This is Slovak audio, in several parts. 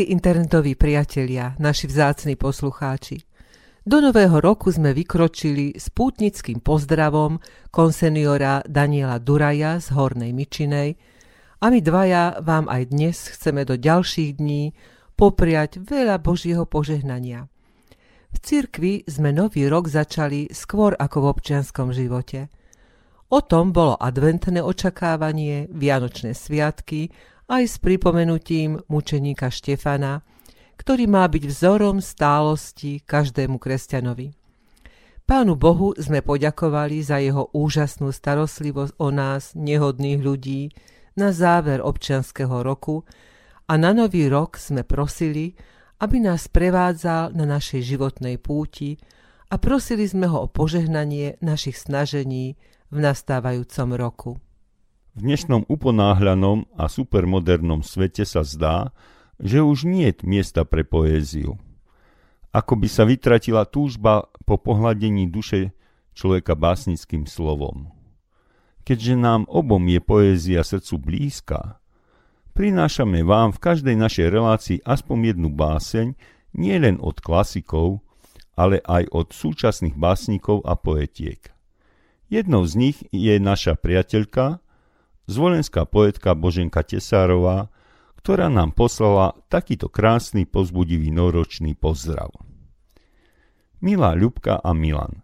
Milí internetoví priatelia, naši vzácni poslucháči, do nového roku sme vykročili s pútnickým pozdravom konseniora Daniela Duraja z Hornej Mičinej a my dvaja vám aj dnes chceme do ďalších dní popriať veľa Božieho požehnania. V cirkvi sme nový rok začali skôr ako v občianskom živote. O tom bolo adventné očakávanie, vianočné sviatky aj s pripomenutím mučeníka Štefana, ktorý má byť vzorom stálosti každému kresťanovi. Pánu Bohu sme poďakovali za jeho úžasnú starostlivosť o nás, nehodných ľudí, na záver občianskeho roku a na nový rok sme prosili, aby nás prevádzal na našej životnej púti a prosili sme ho o požehnanie našich snažení v nastávajúcom roku. V dnešnom uponáhľanom a supermodernom svete sa zdá, že už nie je miesta pre poéziu. Ako by sa vytratila túžba po pohľadení duše človeka básnickým slovom. Keďže nám obom je poézia srdcu blízka, prinášame vám v každej našej relácii aspoň jednu báseň, nie len od klasikov, ale aj od súčasných básnikov a poetiek. Jednou z nich je naša priateľka, zvolenská poetka Boženka Tesárová, ktorá nám poslala takýto krásny povzbudivý novoročný pozdrav. Milá Ľubka a Milan,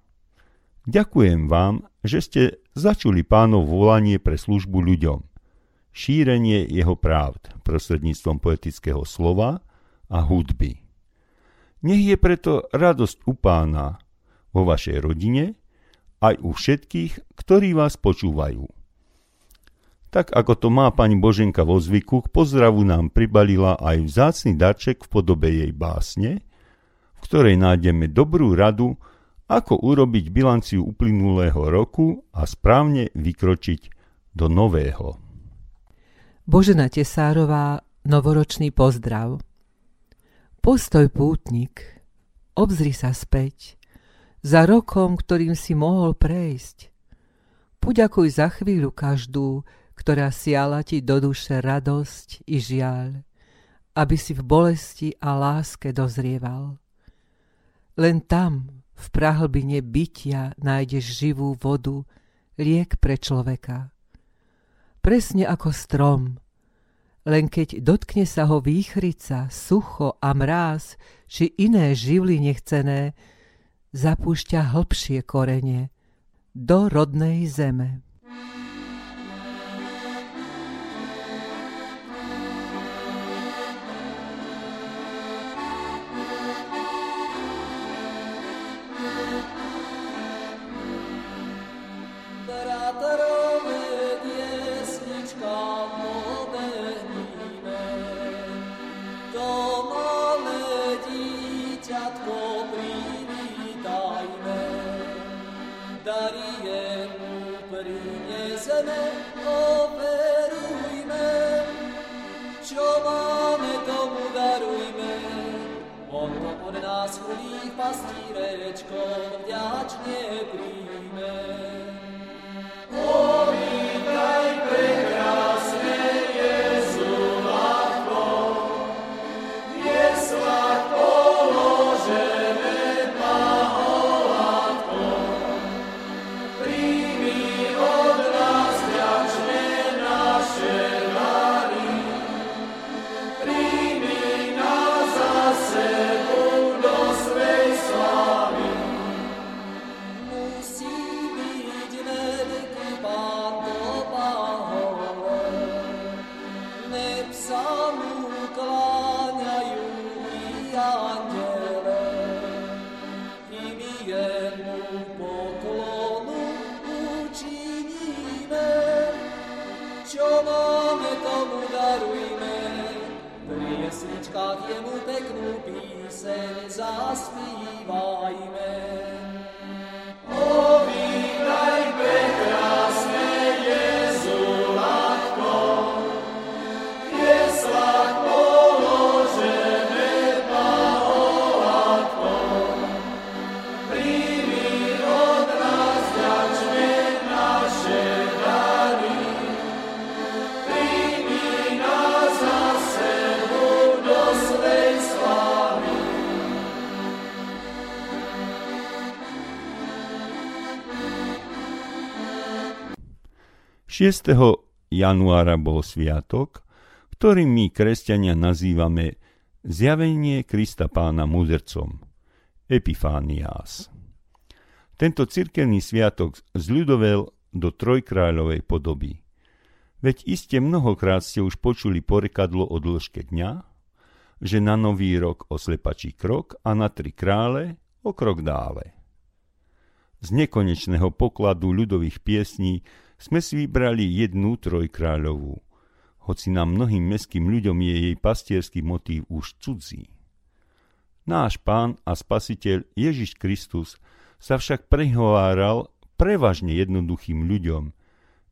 ďakujem vám, že ste začuli Pánovo volanie pre službu ľuďom, šírenie jeho pravd prostredníctvom poetického slova a hudby. Nech je preto radosť u Pána vo vašej rodine aj u všetkých, ktorí vás počúvajú. Tak ako to má pani Boženka vo zvyku, k pozdravu nám pribalila aj vzácny darček v podobe jej básne, v ktorej nájdeme dobrú radu, ako urobiť bilanciu uplynulého roku a správne vykročiť do nového. Božena Tesárová, novoročný pozdrav. Postoj pútnik, obzri sa späť, za rokom, ktorým si mohol prejsť. Poďakuj za chvíľu každú, ktorá siala ti do duše radosť i žiaľ, aby si v bolesti a láske dozrieval. Len tam, v prahlbine bytia, nájdeš živú vodu, liek pre človeka. Presne ako strom, len keď dotkne sa ho výchrica, sucho a mráz, či iné živly nechcené, zapúšťa hlbšie korene do rodnej zeme. 6. januára bol sviatok, ktorý my kresťania nazývame Zjavenie Krista Pána mudrcom, Epifániás. Tento cirkevný sviatok zľudovel do trojkráľovej podoby. Veď iste mnohokrát ste už počuli porekadlo o dĺžke dňa, že na nový rok o slepačí krok a na tri krále o krok dále. Z nekonečného pokladu ľudových piesní sme si vybrali jednu trojkráľovú, hoci nám mnohým mestským ľuďom je jej pastierský motív už cudzí. Náš Pán a Spasiteľ Ježiš Kristus sa však prehováral prevažne jednoduchým ľuďom,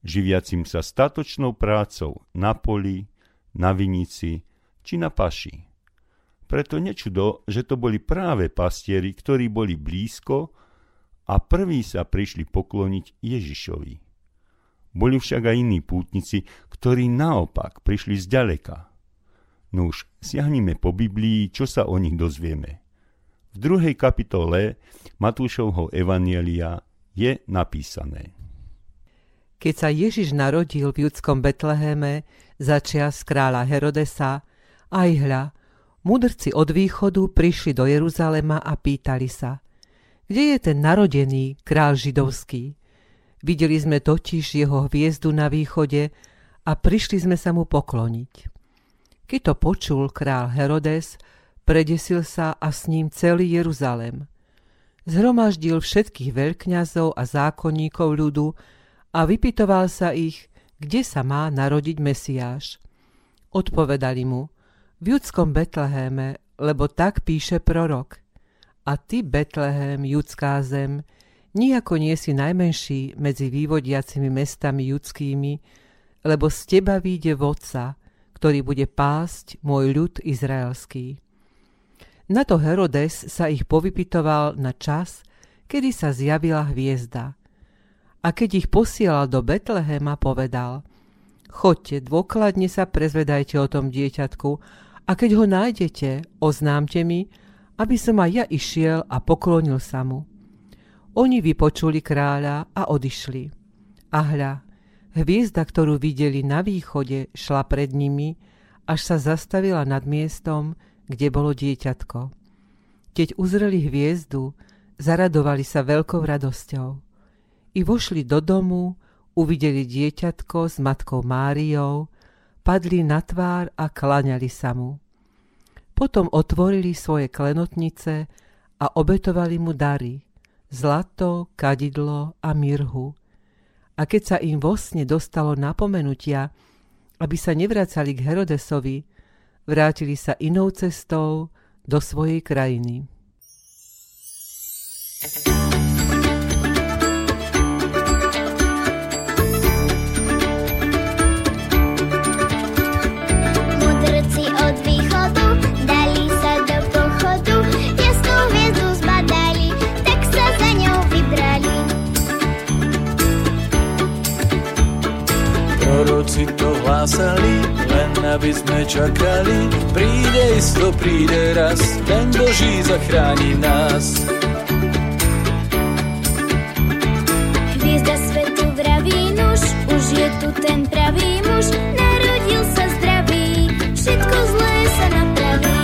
živiacim sa statočnou prácou na poli, na vinici či na paši. Preto nečudo, že to boli práve pastieri, ktorí boli blízko a prví sa prišli pokloniť Ježišovi. Boli však aj iní pútnici, ktorí naopak prišli zďaleka. Nuž, siahnime po Biblii, čo sa o nich dozvieme. V 2. kapitole Matúšovho Evanjelia je napísané. Keď sa Ježiš narodil v judskom Betleheme začias kráľa Herodesa, aj hľa, mudrci od východu prišli do Jeruzalema a pýtali sa, kde je ten narodený kráľ židovský? Videli sme totiž jeho hviezdu na východe a prišli sme sa mu pokloniť. Keď to počul kráľ Herodes, predesil sa a s ním celý Jeruzalem. Zhromaždil všetkých veľkňazov a zákonníkov ľudu a vypytoval sa ich, kde sa má narodiť Mesiáš. Odpovedali mu, v judskom Betleheme, lebo tak píše prorok. A ty, Betlehem, judská zem, nijako nie si najmenší medzi vývodiacimi mestami judskými, lebo z teba výjde vodca, ktorý bude pásť môj ľud izraelský. Na to Herodes sa ich povypytoval na čas, kedy sa zjavila hviezda. A keď ich posielal do Betlehema, povedal, choďte, dôkladne sa prezvedajte o tom dieťatku a keď ho nájdete, oznámte mi, aby som aj ja išiel a poklonil sa mu. Oni vypočuli kráľa a odišli. A hľa, hviezda, ktorú videli na východe, šla pred nimi, až sa zastavila nad miestom, kde bolo dieťatko. Keď uzreli hviezdu, zaradovali sa veľkou radosťou. I vošli do domu, uvideli dieťatko s matkou Máriou, padli na tvár a kláňali sa mu. Potom otvorili svoje klenotnice a obetovali mu dary, zlato, kadidlo a mirhu. A keď sa im vo sne dostalo napomenutia, aby sa nevracali k Herodesovi, vrátili sa inou cestou do svojej krajiny. Proroci to hlásali, len aby sme čakali, príde isto, príde raz, ten Boží zachráni nás. Hviezda svetu vraví nuž, už je tu ten pravý muž, narodil sa zdravý, všetko zlé sa napraví.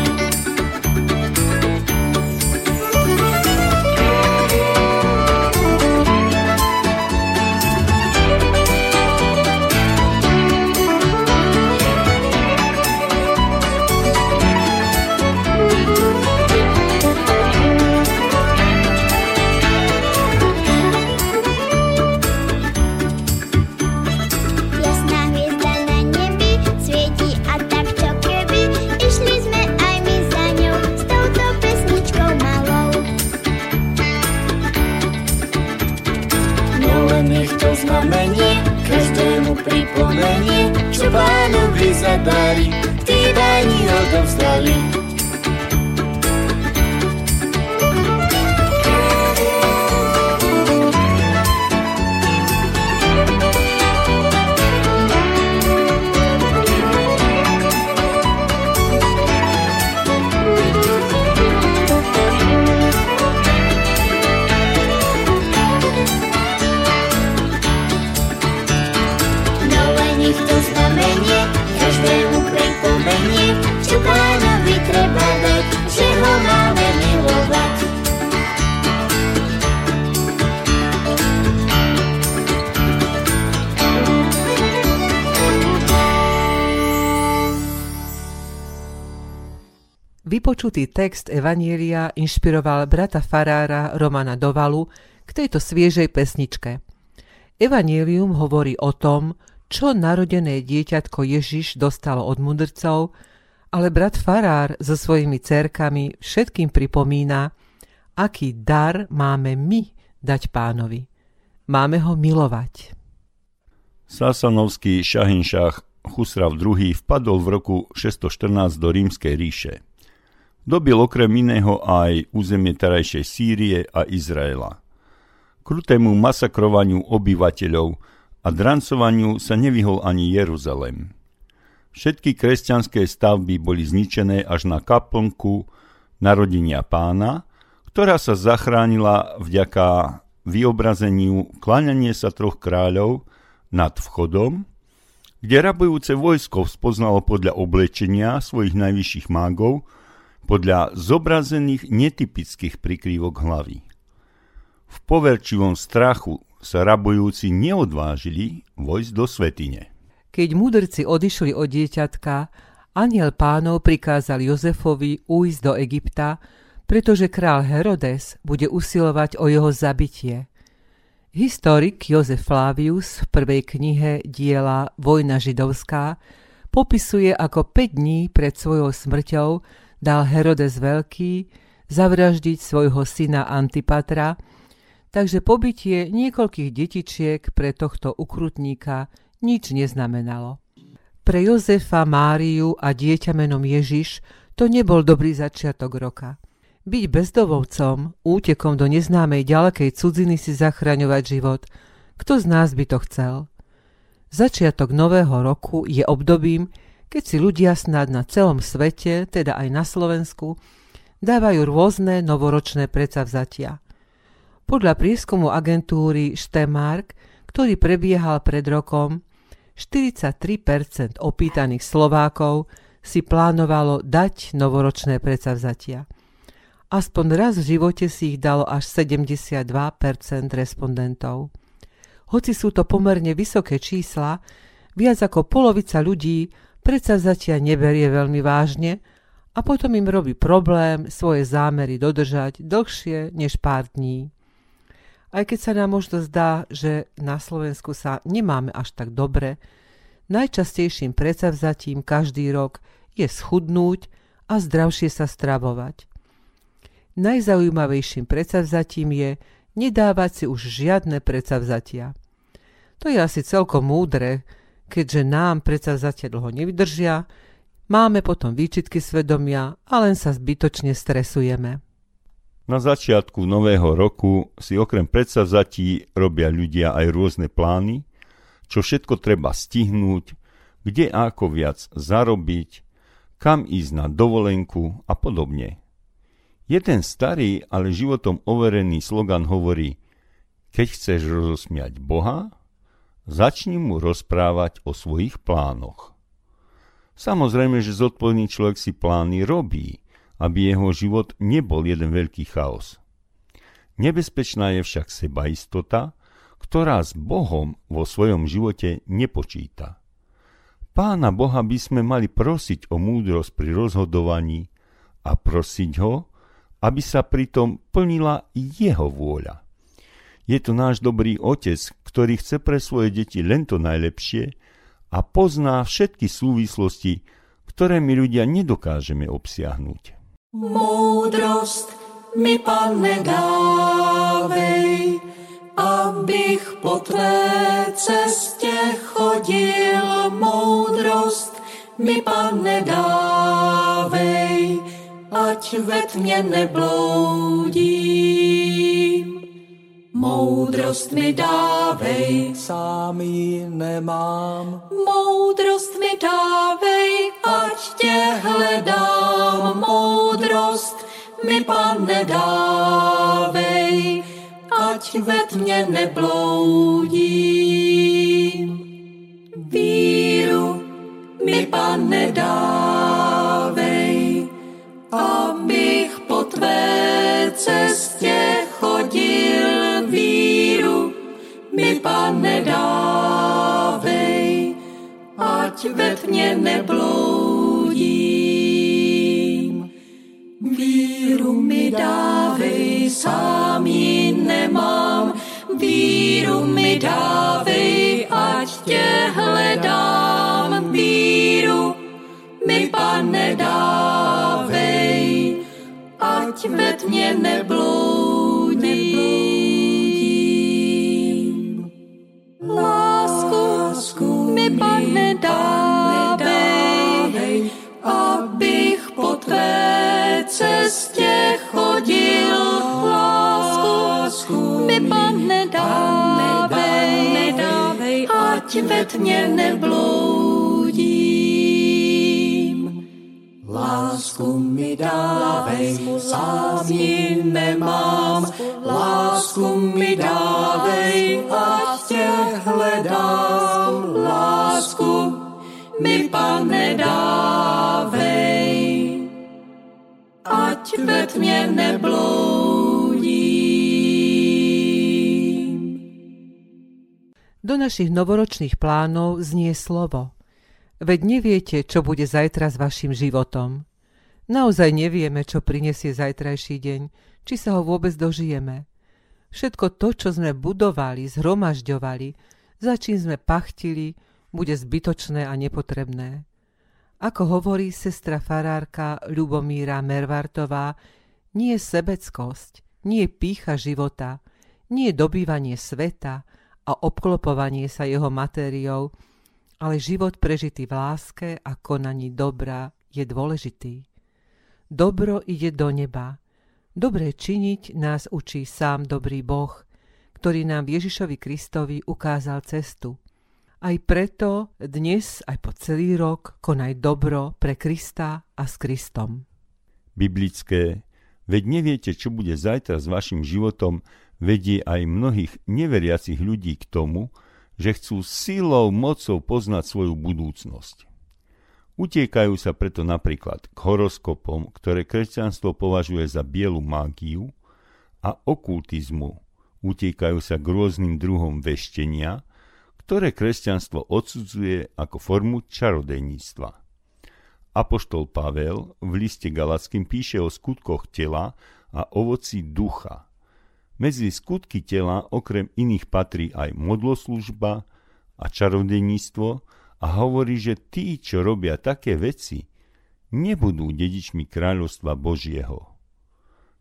Pripomenie, čo Pánovi zadári, tí dani odovzdali. Vypočutý text Evanjelia inšpiroval brata farára Romana Dovalu k tejto sviežej pesničke. Evanjelium hovorí o tom, čo narodené dieťatko Ježiš dostalo od mudrcov, ale brat farár so svojimi dcérkami všetkým pripomína, aký dar máme my dať Pánovi. Máme ho milovať. Sasanovský Šahínšach Husrav II. Vpadol v roku 614 do Rímskej ríše. Dobil okrem iného aj územie terajšej Sýrie a Izraela. Krutému masakrovaniu obyvateľov a drancovaniu sa nevyhol ani Jeruzalém. Všetky kresťanské stavby boli zničené až na kaplnku Narodenia Pána, ktorá sa zachránila vďaka vyobrazeniu kláňanie sa troch kráľov nad vchodom, kde rabujúce vojsko spoznalo podľa oblečenia svojich najvyšších mágov podľa zobrazených netypických prikrývok hlavy. V poverčivom strachu sa rabujúci neodvážili vojsť do svätyne. Keď múdrci odišli od dieťatka, anjel Pánov prikázal Jozefovi újsť do Egypta, pretože král Herodes bude usilovať o jeho zabitie. Historik Joseph Flavius v prvej knihe diela Vojna židovská popisuje, ako 5 dní pred svojou smrťou dal Herodes Veľký zavraždiť svojho syna Antipatra, takže pobitie niekoľkých detičiek pre tohto ukrutníka nič neznamenalo. Pre Jozefa, Máriu a dieťa menom Ježiš to nebol dobrý začiatok roka. Byť bezdomovcom, útekom do neznámej ďalekej cudziny si zachraňovať život, kto z nás by to chcel? Začiatok nového roku je obdobím, keď si ľudia snáď na celom svete, teda aj na Slovensku, dávajú rôzne novoročné predsavzatia. Podľa prieskumu agentúry STEM/MARK, ktorý prebiehal pred rokom, 43% opýtaných Slovákov si plánovalo dať novoročné predsavzatia. Aspoň raz v živote si ich dalo až 72% respondentov. Hoci sú to pomerne vysoké čísla, viac ako polovica ľudí predsavzatia neberie veľmi vážne a potom im robí problém svoje zámery dodržať dlhšie než pár dní. Aj keď sa nám možno zdá, že na Slovensku sa nemáme až tak dobre, najčastejším predsavzatím každý rok je schudnúť a zdravšie sa stravovať. Najzaujímavejším predsavzatím je nedávať si už žiadne predsavzatia. To je asi celkom múdre, keďže nám predsavzatia dlho nevydržia, máme potom výčitky svedomia a len sa zbytočne stresujeme. Na začiatku nového roku si okrem predsavzatí robia ľudia aj rôzne plány, čo všetko treba stihnúť, kde a ako viac zarobiť, kam ísť na dovolenku a podobne. Jeden starý, ale životom overený slogan hovorí: keď chceš rozosmiať Boha, začni mu rozprávať o svojich plánoch. Samozrejme, že zodpovedný človek si plány robí, aby jeho život nebol jeden veľký chaos. Nebezpečná je však sebaistota, ktorá s Bohom vo svojom živote nepočíta. Pána Boha by sme mali prosiť o múdrosť pri rozhodovaní a prosiť ho, aby sa pritom plnila jeho vôľa. Je to náš dobrý otec, ktorý chce pre svoje deti len to najlepšie a pozná všetky súvislosti, ktoré my ľudia nedokážeme obsiahnuť. Múdrosť mi, Pane, dávej, abych po Tvé ceste chodil. Múdrosť mi, Pane, dávej, ať ve tmě nebloudím. Moudrost mi dávej, sám ji nemám. Moudrost mi dávej, ať tě hledám. Moudrost mi, Pane, dávej, ať ve tmě nebloudím. Víru mi, Pane, dávej, abych po Tvé cestě chodil. Víru mi, Pane, dávej, ať ve tmě nebloudím. mi dávej, sám ji nemám. Víru mi dávej, ať tě hledám. Víru mi, Pane, dávej, ať ve tmě nebloudím. Lásku mi, Pane, dávej, abych po tvé cestě chodil. Lásku mi, Pane, dávej, ať ve tmě nebloudím. Lásku mi dávej, sám ji nemám. Lásku mi dávej, ať tě hledám. Lásku mi, Pane, dávej, ať ve tmě nebloudím. Do našich novoročných plánov znie slovo: veď neviete, čo bude zajtra s vašim životom. Naozaj nevieme, čo prinesie zajtrajší deň, či sa ho vôbec dožijeme. Všetko to, čo sme budovali, zhromažďovali, za čím sme pachtili, bude zbytočné a nepotrebné. Ako hovorí sestra farárka Ľubomíra Mervartová, nie je sebeckosť, nie je pýcha života, nie je dobývanie sveta a obklopovanie sa jeho matériou, ale život prežitý v láske a konaní dobra je dôležitý. Dobro ide do neba. Dobré činiť nás učí sám dobrý Boh, ktorý nám Ježišovi Kristovi ukázal cestu. Aj preto dnes, aj po celý rok, konaj dobro pre Krista a s Kristom. Biblické: veď neviete, čo bude zajtra s vašim životom, vedie aj mnohých neveriacich ľudí k tomu, že chcú silou, mocou poznať svoju budúcnosť. Utiekajú sa preto napríklad k horoskopom, ktoré kresťanstvo považuje za bielu mágiu, a okultizmu. Utiekajú sa k rôznym druhom veštenia, ktoré kresťanstvo odsudzuje ako formu čarodejníctva. Apoštol Pavel v liste Galackým píše o skutkoch tela a ovoci ducha. Medzi skutky tela okrem iných patrí aj modloslužba a čarodejníctvo a hovorí, že tí, čo robia také veci, nebudú dedičmi kráľovstva Božieho.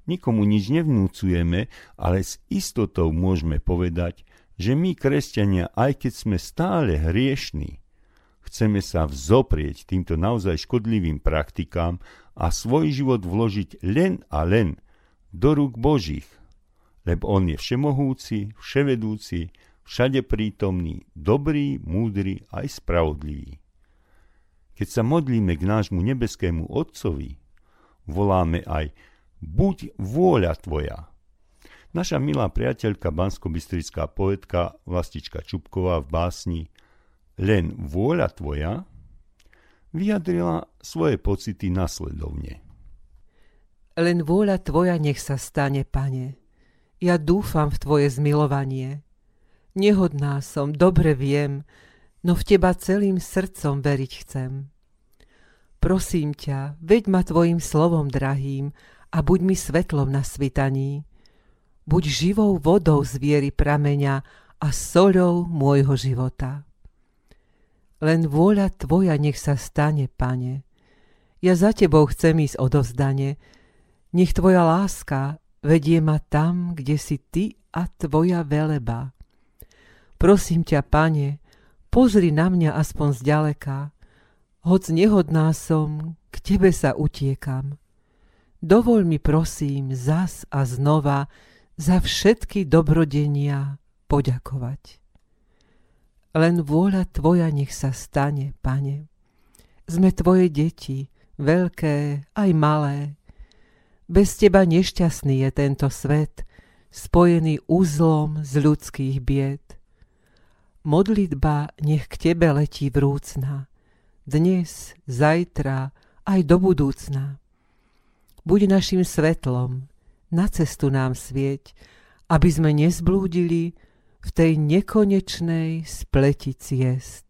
Nikomu nič nevnúcujeme, ale s istotou môžeme povedať, že my, kresťania, aj keď sme stále hriešni, chceme sa vzoprieť týmto naozaj škodlivým praktikám a svoj život vložiť len a len do rúk Božích, lebo On je všemohúci, vševedúci, všade prítomný, dobrý, múdry aj spravodlivý. Keď sa modlíme k nášmu nebeskému Otcovi, voláme aj: buď vôľa Tvoja. Naša milá priateľka, banskobystrická poetka Vlastička Čubková v básni Len vôľa tvoja vyjadrila svoje pocity nasledovne. Len vôľa tvoja nech sa stane, Pane. Ja dúfam v tvoje zmilovanie. Nehodná som, dobre viem, no v teba celým srdcom veriť chcem. Prosím ťa, veď ma tvojim slovom drahým a buď mi svetlom na svitaní. Buď živou vodou z viery prameňa a soľou môjho života. Len vôľa tvoja nech sa stane, Pane. Ja za tebou chcem ísť odovzdane. Nech tvoja láska vedie ma tam, kde si ty a tvoja veleba. Prosím ťa, Pane, pozri na mňa aspoň zďaleka. Hoc nehodná som, k tebe sa utiekam. Dovoľ mi, prosím, zas a znova za všetky dobrodenia poďakovať. Len vôľa tvoja nech sa stane, Pane. Sme tvoje deti, veľké aj malé. Bez teba nešťastný je tento svet, spojený uzlom z ľudských bied. Modlitba nech k tebe letí vrúcna, dnes, zajtra, aj do budúcna. Buď našim svetlom, na cestu nám svieť, aby sme nezblúdili v tej nekonečnej spleti ciest.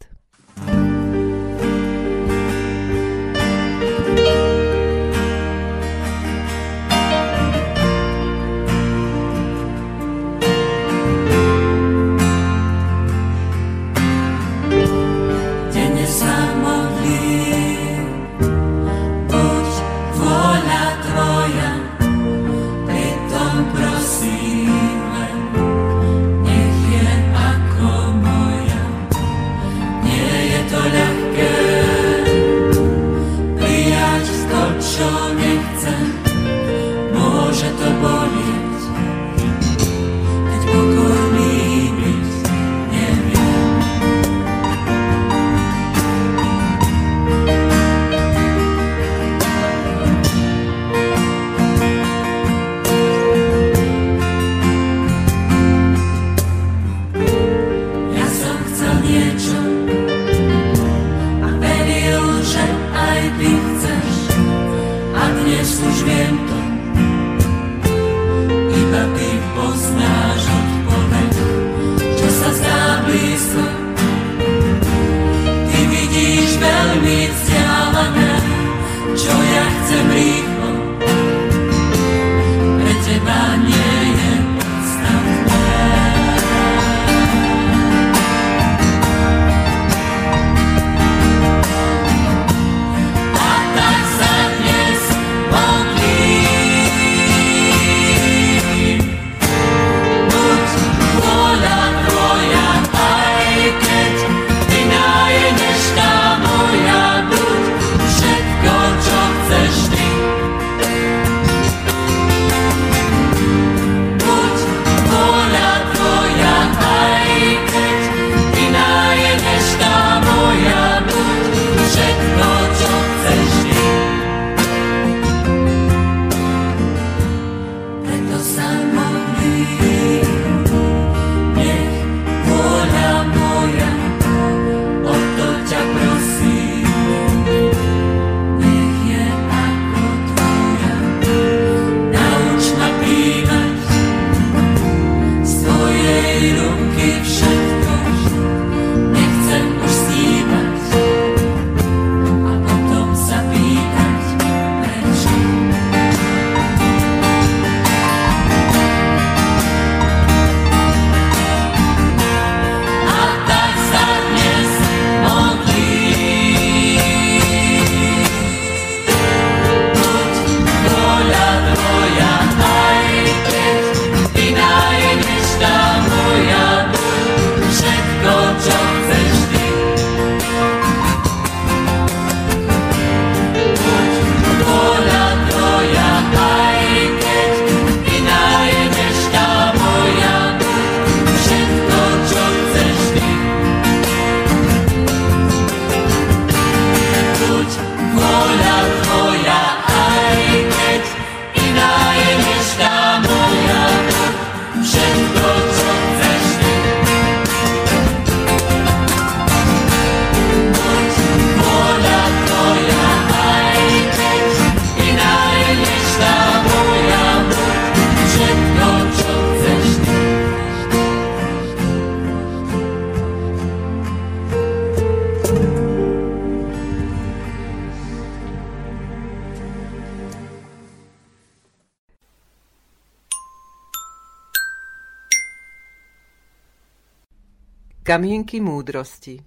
Kamienky múdrosti.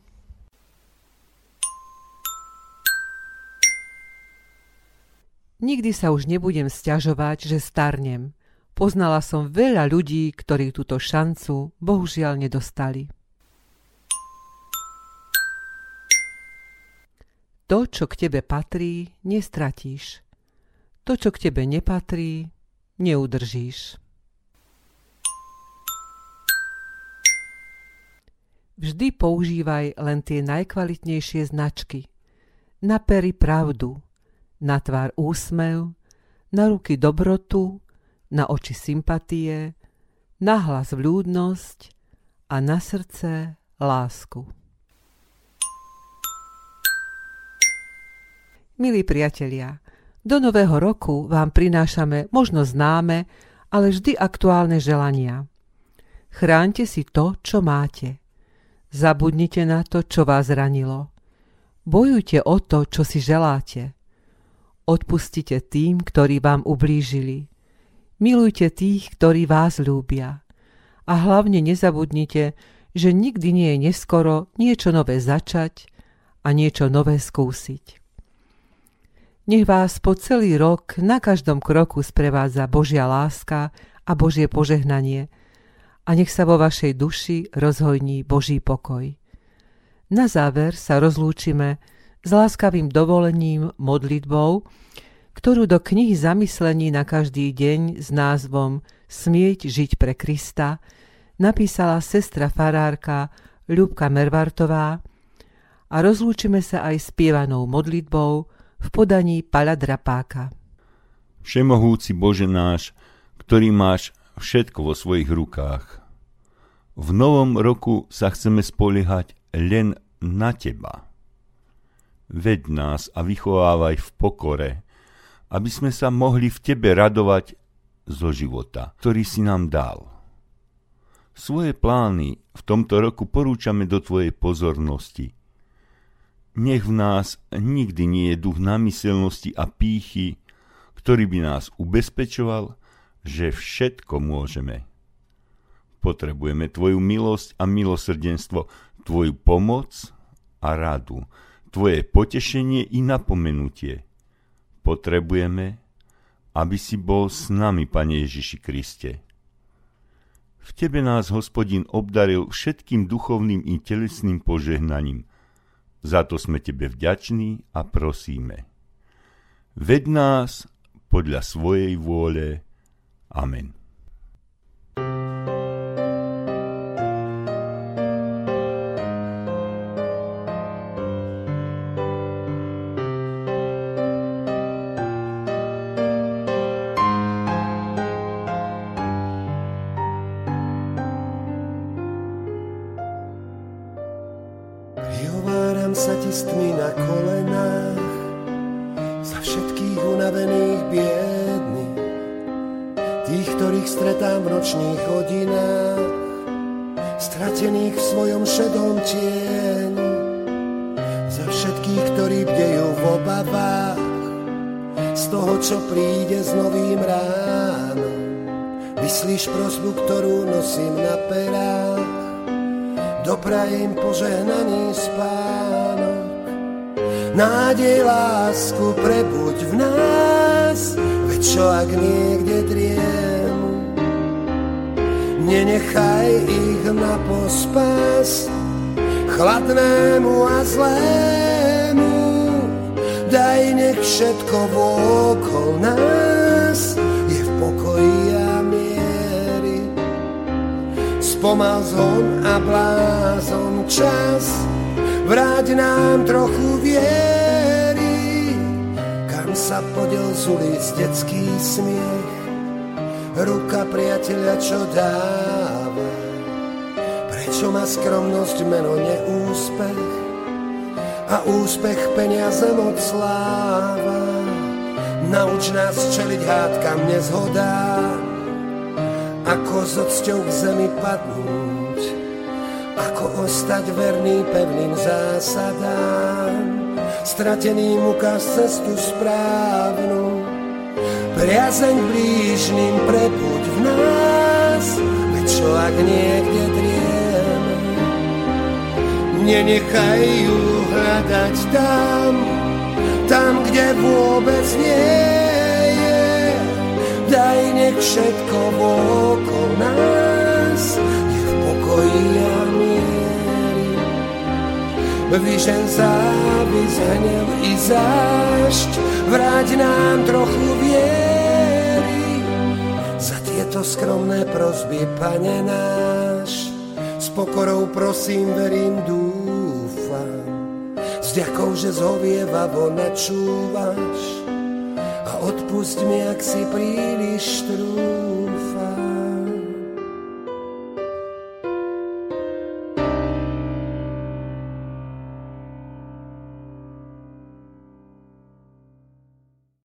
Nikdy sa už nebudem sťažovať, že starnem. Poznala som veľa ľudí, ktorí túto šancu bohužiaľ nedostali. To, čo k tebe patrí, nestratíš. To, čo k tebe nepatrí, neudržíš. Vždy používaj len tie najkvalitnejšie značky. Na pery pravdu, na tvár úsmev, na ruky dobrotu, na oči sympatie, na hlas vľúdnosť a na srdce lásku. Milí priatelia, do nového roku vám prinášame možno známe, ale vždy aktuálne želania. Chráňte si to, čo máte. Zabudnite na to, čo vás ranilo. Bojujte o to, čo si želáte. Odpustite tým, ktorí vám ublížili. Milujte tých, ktorí vás ľúbia. A hlavne nezabudnite, že nikdy nie je neskoro niečo nové začať a niečo nové skúsiť. Nech vás po celý rok na každom kroku sprevádza Božia láska a Božie požehnanie, a nech sa vo vašej duši rozhojní Boží pokoj. Na záver sa rozlúčime s láskavým dovolením modlitbou, ktorú do knihy zamyslení na každý deň s názvom Smieť žiť pre Krista napísala sestra farárka Ľubka Mervartová, a rozlúčime sa aj spievanou modlitbou v podaní Paľa Drapáka. Všemohúci Bože náš, ktorý máš všetko vo svojich rukách. V novom roku sa chceme spoliehať len na Teba. Veď nás a vychovávaj v pokore, aby sme sa mohli v Tebe radovať zo života, ktorý si nám dal. Svoje plány v tomto roku porúčame do Tvojej pozornosti. Nech v nás nikdy nie je duch námyselnosti a pýchy, ktorý by nás ubezpečoval, že všetko môžeme. Potrebujeme Tvoju milosť a milosrdenstvo, Tvoju pomoc a radu, Tvoje potešenie i napomenutie. Potrebujeme, aby si bol s nami, Pane Ježiši Kriste. V Tebe nás Hospodin obdaril všetkým duchovným i telesným požehnaním. Za to sme Tebe vďační a prosíme. Ved nás podľa svojej vôle. Amen. Prihováram sa ti s tmy na kolenách, za všetkých unavených biedných, tých, ktorých stretám v nočných hodinách, stratených v svojom šedom tieni. Za všetkých, ktorí bdejú v obavách z toho, čo príde s novým ránom. Vyslíš prosbu, ktorú nosím na perách, doprajem požehnaný spánok. Nádej, lásku prebuď v nás, čo ak niekde driem, nenechaj ich na pospas chladnému a zlému. Daj, nech všetko okolo nás je v pokoji a miery. Spomal zvon a blázon čas, vráť nám trochu viery. Sa podiel z ulic detský smiech, ruka priateľa, čo dáva čo má skromnosť meno neúspech a úspech peniaze moc sláva. Nauč nás čeliť hádkam nezhodám, ako s odsťou k zemi padnúť, ako ostať verný pevným zásadám. Strateným ukáž cestu správnu, priazeň blížnym prebuď v nás. Veď čo ak niekde drieme, nenechaj ju hľadať tam, kde vôbec nie je. Daj, nech všetko okolo nás je v pokoji a miery. Vyžeň závisť, hnev i zášť, vráť nám trochu viery. Za tieto skromné prosby, Pane náš, s pokorou prosím, verím, dúfam. S ďakou, že zhovievavo načúvaš, a odpust mi, ak si príliš